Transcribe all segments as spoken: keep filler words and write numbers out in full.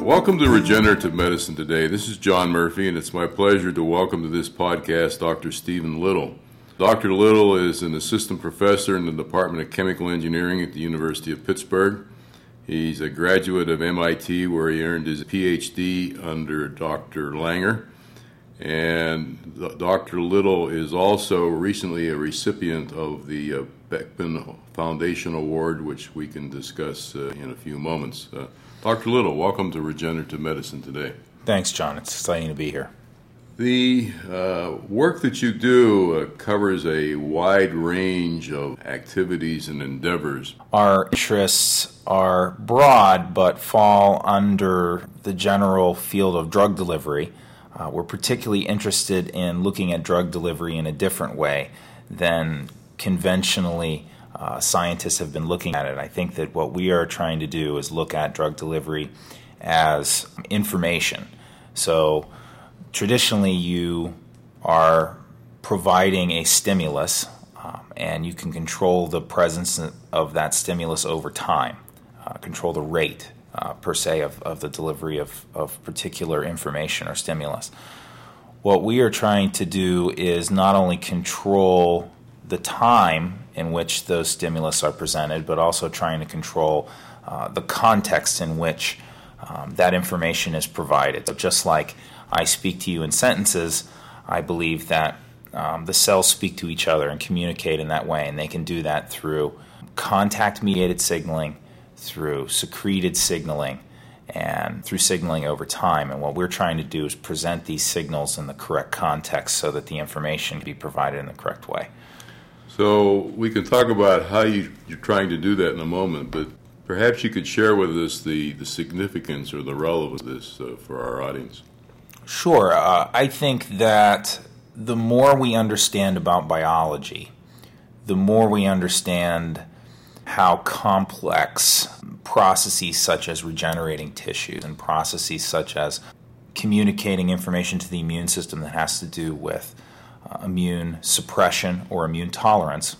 Welcome to Regenerative Medicine Today. This is John Murphy, and it's my pleasure to welcome to this podcast Doctor Stephen Little. Doctor Little is an assistant professor in the Department of Chemical Engineering at the University of Pittsburgh. He's a graduate of M I T, where he earned his P H D under Doctor Langer. And Doctor Little is also recently a recipient of the Beckman Foundation Award, which we can discuss uh, in a few moments. Uh, Doctor Little, welcome to Regenerative Medicine Today. Thanks, John. It's exciting to be here. The uh, work that you do uh, covers a wide range of activities and endeavors. Our interests are broad, but fall under the general field of drug delivery. Uh, we're particularly interested in looking at drug delivery in a different way than conventionally uh, scientists have been looking at it. I think that what we are trying to do is look at drug delivery as information. So traditionally, you are providing a stimulus, um, and you can control the presence of that stimulus over time, uh, control the rate, uh, per se, of, of the delivery of, of particular information or stimulus. What we are trying to do is not only control the time in which those stimulus are presented, but also trying to control uh, the context in which um, that information is provided. So just like I speak to you in sentences, I believe that um, the cells speak to each other and communicate in that way, and they can do that through contact-mediated signaling, through secreted signaling, and through signaling over time. And what we're trying to do is present these signals in the correct context so that the information can be provided in the correct way. So we can talk about how you, you're trying to do that in a moment, but perhaps you could share with us the, the significance or the relevance of this uh, for our audience. Sure. Uh, I think that the more we understand about biology, the more we understand how complex processes such as regenerating tissues and processes such as communicating information to the immune system that has to do with uh, immune suppression or immune tolerance,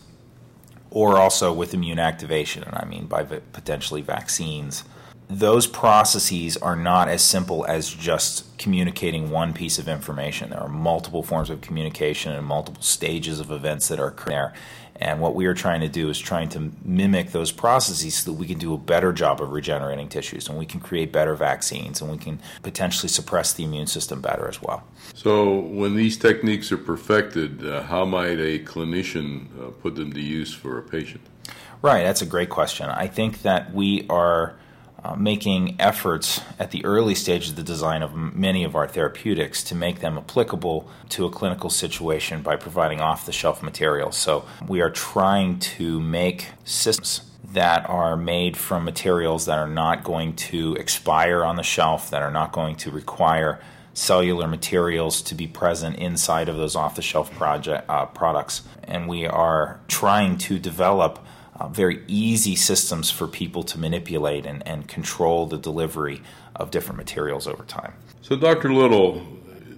or also with immune activation, and I mean by v- potentially vaccines. Those processes are not as simple as just communicating one piece of information. There are multiple forms of communication and multiple stages of events that are occurring there. And what we are trying to do is trying to mimic those processes so that we can do a better job of regenerating tissues, and we can create better vaccines, and we can potentially suppress the immune system better as well. So when these techniques are perfected, uh, how might a clinician uh, put them to use for a patient? Right, that's a great question. I think that we are Uh, making efforts at the early stage of the design of m- many of our therapeutics to make them applicable to a clinical situation by providing off-the-shelf materials. So we are trying to make systems that are made from materials that are not going to expire on the shelf, that are not going to require cellular materials to be present inside of those off-the-shelf project, uh, products. And we are trying to develop Uh, very easy systems for people to manipulate and, and control the delivery of different materials over time. So, Doctor Little,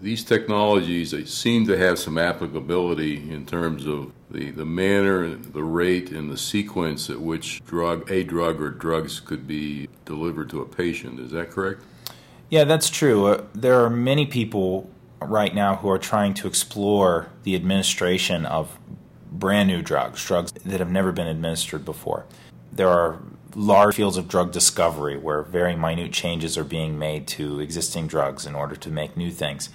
these technologies they seem to have some applicability in terms of the, the manner, the rate, and the sequence at which drug, a drug or drugs could be delivered to a patient. Is that correct? Yeah, that's true. Uh, there are many people right now who are trying to explore the administration of brand new drugs, drugs that have never been administered before. There are large fields of drug discovery where very minute changes are being made to existing drugs in order to make new things.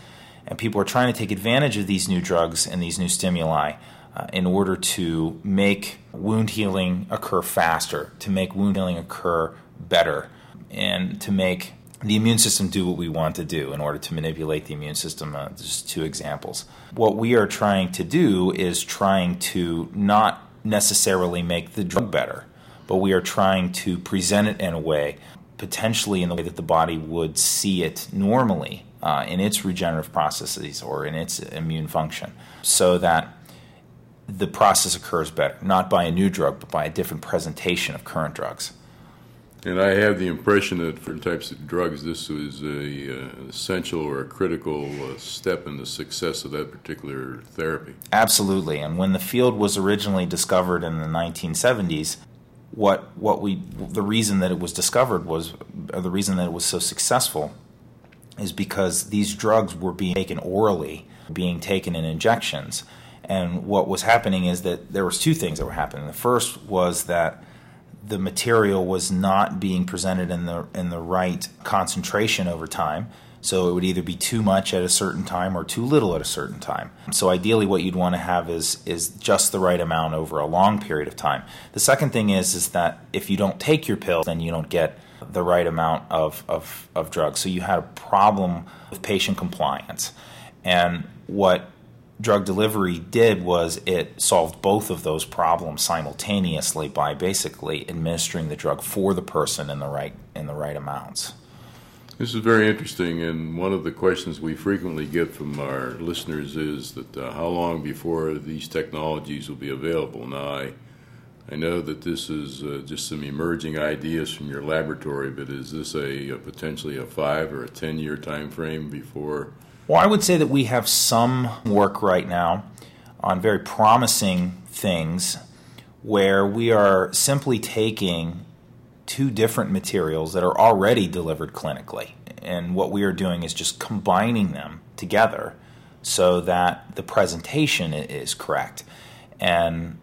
And people are trying to take advantage of these new drugs and these new stimuli uh, in order to make wound healing occur faster, to make wound healing occur better, and to make the immune system do what we want to do in order to manipulate the immune system. Uh, just two examples. What we are trying to do is trying to not necessarily make the drug better, but we are trying to present it in a way, potentially in the way that the body would see it normally uh, in its regenerative processes or in its immune function, so that the process occurs better, not by a new drug, but by a different presentation of current drugs. And I have the impression that for types of drugs, this was an essential or a critical step in the success of that particular therapy. Absolutely. And when the field was originally discovered in the nineteen seventies, what what we the reason that it was discovered was or the reason that it was so successful is because these drugs were being taken orally, being taken in injections. And what was happening is that there was two things that were happening. The first was that the material was not being presented in the in the right concentration over time. So it would either be too much at a certain time or too little at a certain time. So ideally what you'd want to have is is just the right amount over a long period of time. The second thing is is that if you don't take your pill, then you don't get the right amount of, of, of drugs. So you had a problem with patient compliance. And what drug delivery did was it solved both of those problems simultaneously by basically administering the drug for the person in the right in the right amounts. This is very interesting, and one of the questions we frequently get from our listeners is that uh, how long before these technologies will be available? Now, I, I know that this is uh, just some emerging ideas from your laboratory, but is this a, a potentially a five or a ten-year time frame before? Well, I would say that we have some work right now on very promising things where we are simply taking two different materials that are already delivered clinically. And what we are doing is just combining them together so that the presentation is correct. And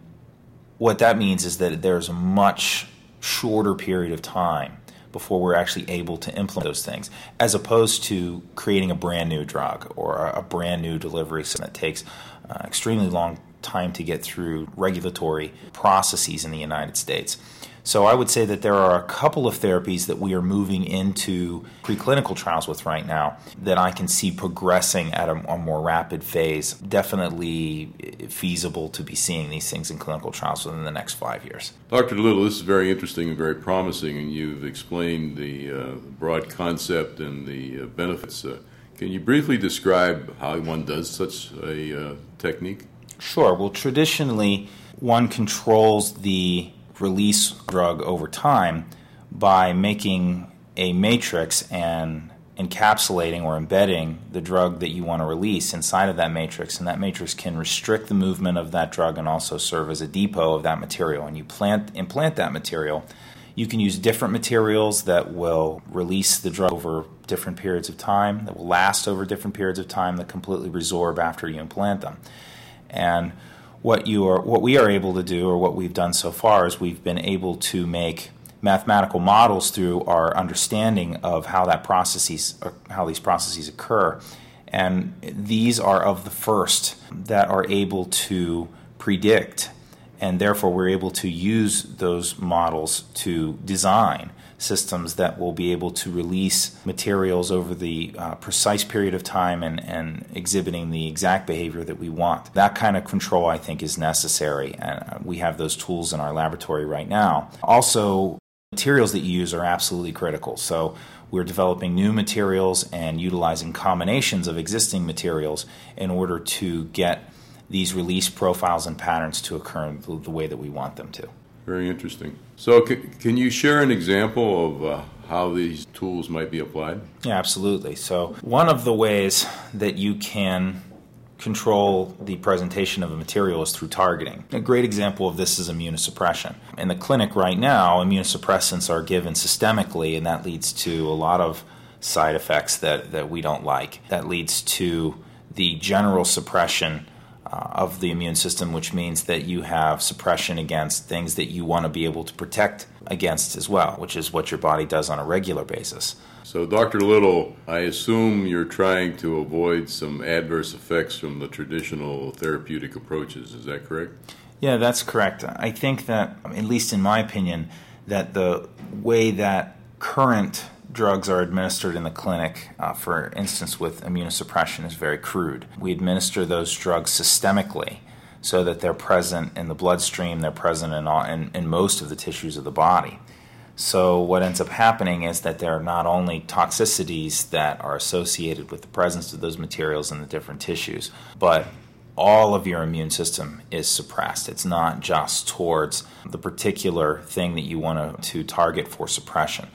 what that means is that there's a much shorter period of time before we're actually able to implement those things, as opposed to creating a brand new drug or a brand new delivery system that takes uh, extremely long time to get through regulatory processes in the United States. So I would say that there are a couple of therapies that we are moving into preclinical trials with right now that I can see progressing at a, a more rapid phase. Definitely feasible to be seeing these things in clinical trials within the next five years. Doctor Little, this is very interesting and very promising, and you've explained the uh, broad concept and the uh, benefits. Uh, can you briefly describe how one does such a uh, technique? Sure. Well, traditionally, one controls the release drug over time by making a matrix and encapsulating or embedding the drug that you want to release inside of that matrix, and that matrix can restrict the movement of that drug and also serve as a depot of that material. And you plant implant that material. You can use different materials that will release the drug over different periods of time, that will last over different periods of time, that completely resorb after you implant them. And What you are, what we are able to do, or what we've done so far, is we've been able to make mathematical models through our understanding of how that processes, or how these processes occur, and these are of the first that are able to predict, and therefore we're able to use those models to design systems that will be able to release materials over the uh, precise period of time and, and exhibiting the exact behavior that we want. That kind of control, I think, is necessary, and we have those tools in our laboratory right now. Also, materials that you use are absolutely critical. So we're developing new materials and utilizing combinations of existing materials in order to get these release profiles and patterns to occur in the way that we want them to. Very interesting. So c- can you share an example of uh, how these tools might be applied? Yeah, absolutely. So one of the ways that you can control the presentation of a material is through targeting. A great example of this is immunosuppression. In the clinic right now, immunosuppressants are given systemically, and that leads to a lot of side effects that, that we don't like. That leads to the general suppression of the immune system, which means that you have suppression against things that you want to be able to protect against as well, which is what your body does on a regular basis. So, Doctor Little, I assume you're trying to avoid some adverse effects from the traditional therapeutic approaches. Is that correct? Yeah, that's correct. I think that, at least in my opinion, that the way that current drugs are administered in the clinic, uh, for instance with immunosuppression, is very crude. We administer those drugs systemically so that they're present in the bloodstream, they're present in, all, in, in most of the tissues of the body. So what ends up happening is that there are not only toxicities that are associated with the presence of those materials in the different tissues, but all of your immune system is suppressed. It's not just towards the particular thing that you want to, to target for suppression.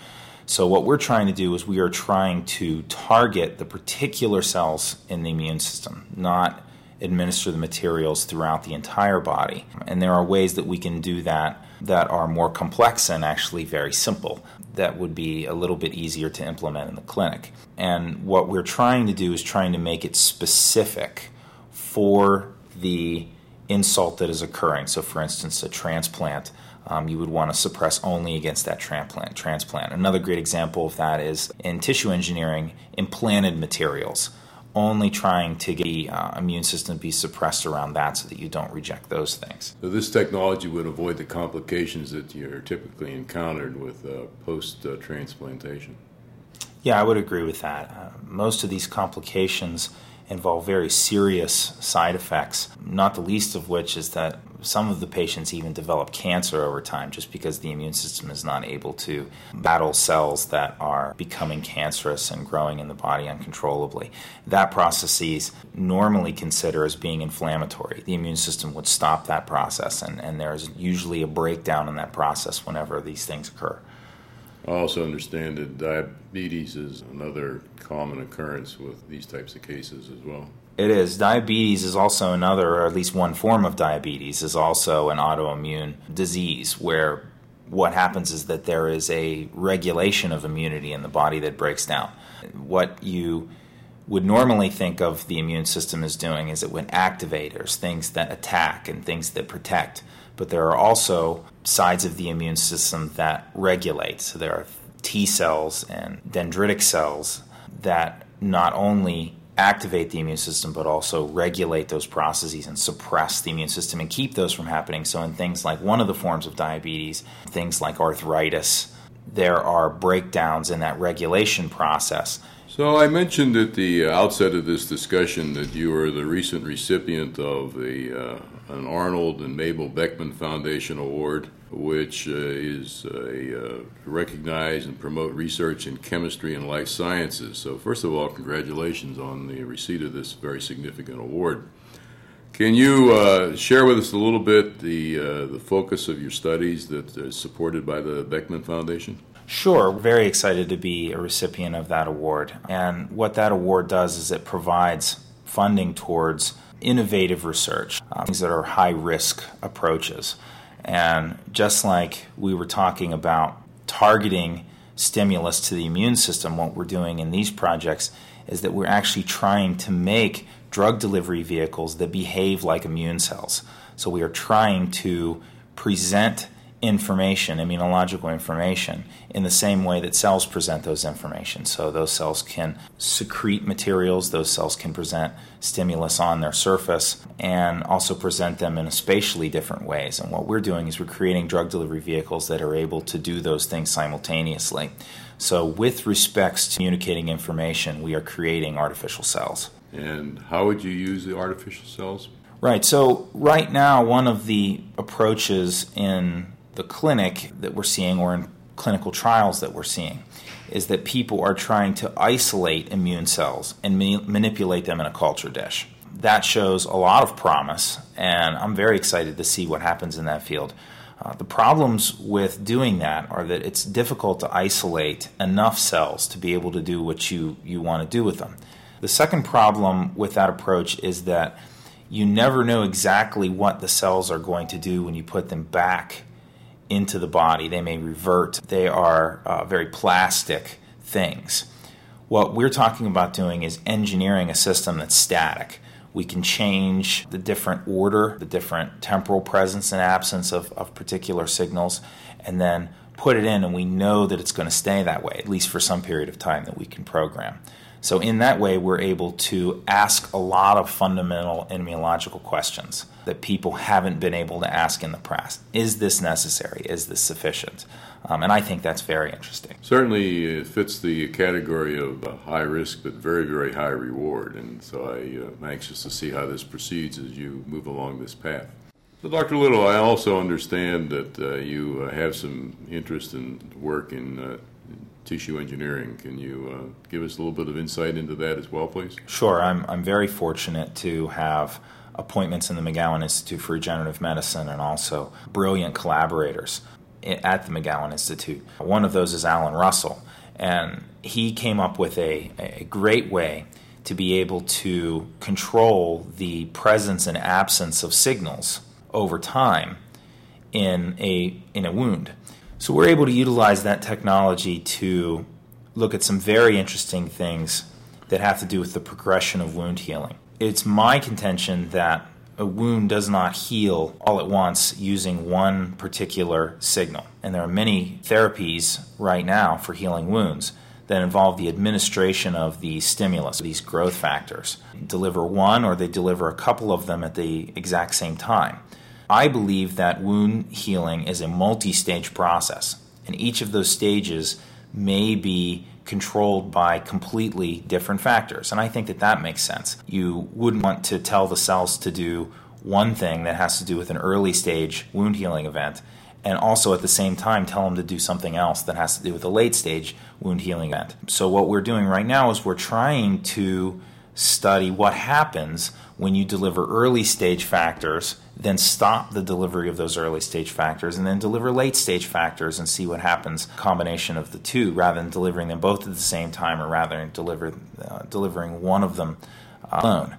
So what we're trying to do is we are trying to target the particular cells in the immune system, not administer the materials throughout the entire body. And there are ways that we can do that that are more complex and actually very simple that would be a little bit easier to implement in the clinic. And what we're trying to do is trying to make it specific for the insult that is occurring. So for instance, a transplant, um, you would want to suppress only against that transplant. transplant. Another great example of that is in tissue engineering, implanted materials, only trying to get the uh, immune system to be suppressed around that so that you don't reject those things. So this technology would avoid the complications that you're typically encountered with uh, post-transplantation. Uh, yeah, I would agree with that. Uh, most of these complications involve very serious side effects, not the least of which is that some of the patients even develop cancer over time just because the immune system is not able to battle cells that are becoming cancerous and growing in the body uncontrollably. That process is normally considered as being inflammatory. The immune system would stop that process, and, and there is usually a breakdown in that process whenever these things occur. I also understand that diabetes is another common occurrence with these types of cases as well. It is. Diabetes is also another, or at least one form of diabetes, is also an autoimmune disease where what happens is that there is a regulation of immunity in the body that breaks down. What you would normally think of the immune system as doing is it would activate, there's things that attack and things that protect. But there are also sides of the immune system that regulate. So there are T cells and dendritic cells that not only activate the immune system but also regulate those processes and suppress the immune system and keep those from happening. So in things like one of the forms of diabetes, things like arthritis, there are breakdowns in that regulation process. So I mentioned at the outset of this discussion that you were the recent recipient of the uh, an Arnold and Mabel Beckman Foundation Award, which uh, is a, uh, to recognize and promote research in chemistry and life sciences. So first of all, congratulations on the receipt of this very significant award. Can you uh, share with us a little bit the, uh, the focus of your studies that is supported by the Beckman Foundation? Sure. We're very excited to be a recipient of that award. And what that award does is it provides funding towards innovative research, uh, things that are high-risk approaches. And just like we were talking about targeting stimulus to the immune system, what we're doing in these projects is that we're actually trying to make drug delivery vehicles that behave like immune cells. So we are trying to present information, immunological information, in the same way that cells present those information. So those cells can secrete materials, those cells can present stimulus on their surface, and also present them in a spatially different ways. And what we're doing is we're creating drug delivery vehicles that are able to do those things simultaneously. So with respects to communicating information, we are creating artificial cells. And how would you use the artificial cells? Right, so right now one of the approaches in the clinic that we're seeing, or in clinical trials that we're seeing, is that people are trying to isolate immune cells and ma- manipulate them in a culture dish. That shows a lot of promise, and I'm very excited to see what happens in that field. Uh, the problems with doing that are that it's difficult to isolate enough cells to be able to do what you, you want to do with them. The second problem with that approach is that you never know exactly what the cells are going to do when you put them back into the body. They may revert. They are uh, very plastic things. What we're talking about doing is engineering a system that's static. We can change the different order, the different temporal presence and absence of, of particular signals, and then put it in, and we know that it's going to stay that way, at least for some period of time that we can program. So in that way, we're able to ask a lot of fundamental immunological questions that people haven't been able to ask in the past. Is this necessary? Is this sufficient? Um, and I think that's very interesting. Certainly it fits the category of high risk but very, very high reward. And so I, uh, I'm anxious to see how this proceeds as you move along this path. So Doctor Little, I also understand that uh, you uh, have some interest in work in uh, tissue engineering. Can you uh, give us a little bit of insight into that as well, please? Sure. I'm I'm very fortunate to have appointments in the McGowan Institute for Regenerative Medicine and also brilliant collaborators at the McGowan Institute. One of those is Alan Russell, and he came up with a, a great way to be able to control the presence and absence of signals over time in a in a wound. So we're able to utilize that technology to look at some very interesting things that have to do with the progression of wound healing. It's my contention that a wound does not heal all at once using one particular signal. And there are many therapies right now for healing wounds that involve the administration of the stimulus, these growth factors. Deliver one or they deliver a couple of them at the exact same time. I believe that wound healing is a multi-stage process, and each of those stages may be controlled by completely different factors, and I think that that makes sense. You wouldn't want to tell the cells to do one thing that has to do with an early stage wound healing event, and also at the same time tell them to do something else that has to do with a late stage wound healing event. So what we're doing right now is we're trying to study what happens when you deliver early stage factors, then stop the delivery of those early stage factors, and then deliver late stage factors and see what happens, combination of the two, rather than delivering them both at the same time or rather than deliver, uh, delivering one of them alone.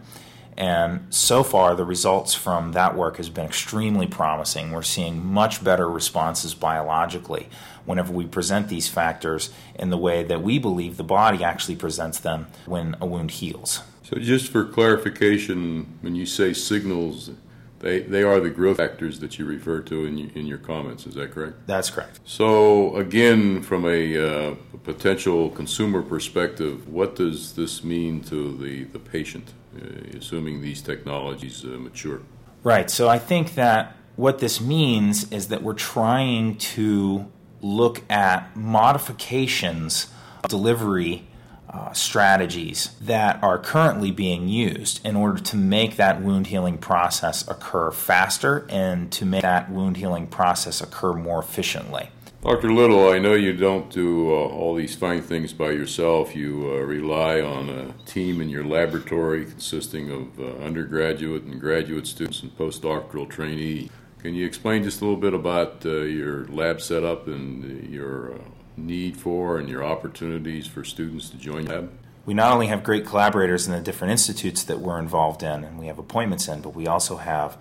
And so far, the results from that work has been extremely promising. We're seeing much better responses biologically whenever we present these factors in the way that we believe the body actually presents them when a wound heals. So just for clarification, when you say signals, they, they are the growth factors that you refer to in, in your comments, is that correct? That's correct. So again, from a uh, potential consumer perspective, what does this mean to the, the patient? Uh, assuming these technologies uh, mature. Right. So I think that what this means is that we're trying to look at modifications of delivery uh, strategies that are currently being used in order to make that wound healing process occur faster and to make that wound healing process occur more efficiently. Doctor Little, I know you don't do uh, all these fine things by yourself. You uh, rely on a team in your laboratory consisting of uh, undergraduate and graduate students and postdoctoral trainees. Can you explain just a little bit about uh, your lab setup and your uh, need for and your opportunities for students to join your lab? We not only have great collaborators in the different institutes that we're involved in and we have appointments in, but we also have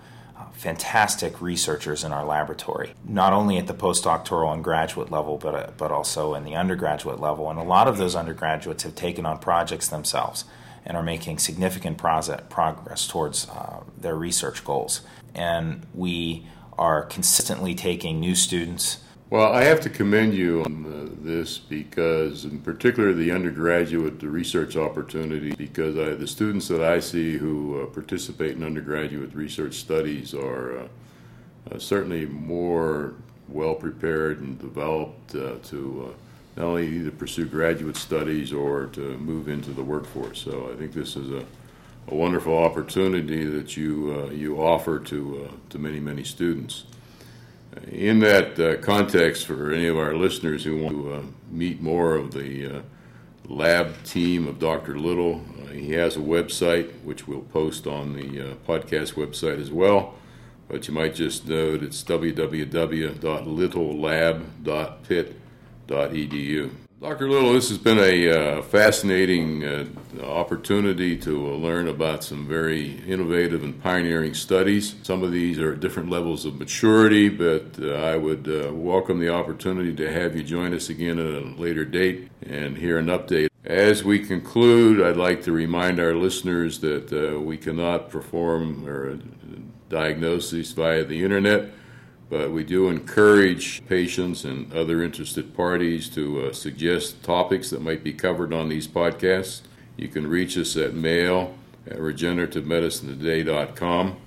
fantastic researchers in our laboratory, not only at the postdoctoral and graduate level, but uh, but also in the undergraduate level. And a lot of those undergraduates have taken on projects themselves and are making significant pro- progress towards uh, their research goals. And we are consistently taking new students. Well, I have to commend you on uh, this because, in particular, the undergraduate research opportunity, because I, the students that I see who uh, participate in undergraduate research studies are uh, uh, certainly more well-prepared and developed uh, to uh, not only either pursue graduate studies or to move into the workforce. So I think this is a, a wonderful opportunity that you uh, you offer to uh, to many, many students. In that uh, context, for any of our listeners who want to uh, meet more of the uh, lab team of Doctor Little, uh, he has a website which we'll post on the uh, podcast website as well, but you might just note it's w w w dot little lab dot pitt dot e d u. Doctor Little, this has been a uh, fascinating uh, opportunity to uh, learn about some very innovative and pioneering studies. Some of these are at different levels of maturity, but uh, I would uh, welcome the opportunity to have you join us again at a later date and hear an update. As we conclude, I'd like to remind our listeners that uh, we cannot perform or uh, diagnoses via the internet, but we do encourage patients and other interested parties to uh, suggest topics that might be covered on these podcasts. You can reach us at mail at regenerative medicine today dot com.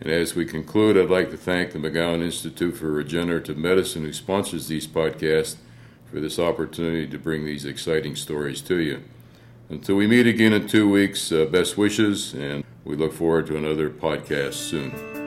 And as we conclude, I'd like to thank the McGowan Institute for Regenerative Medicine, who sponsors these podcasts, for this opportunity to bring these exciting stories to you. Until we meet again in two weeks, uh, best wishes, and we look forward to another podcast soon.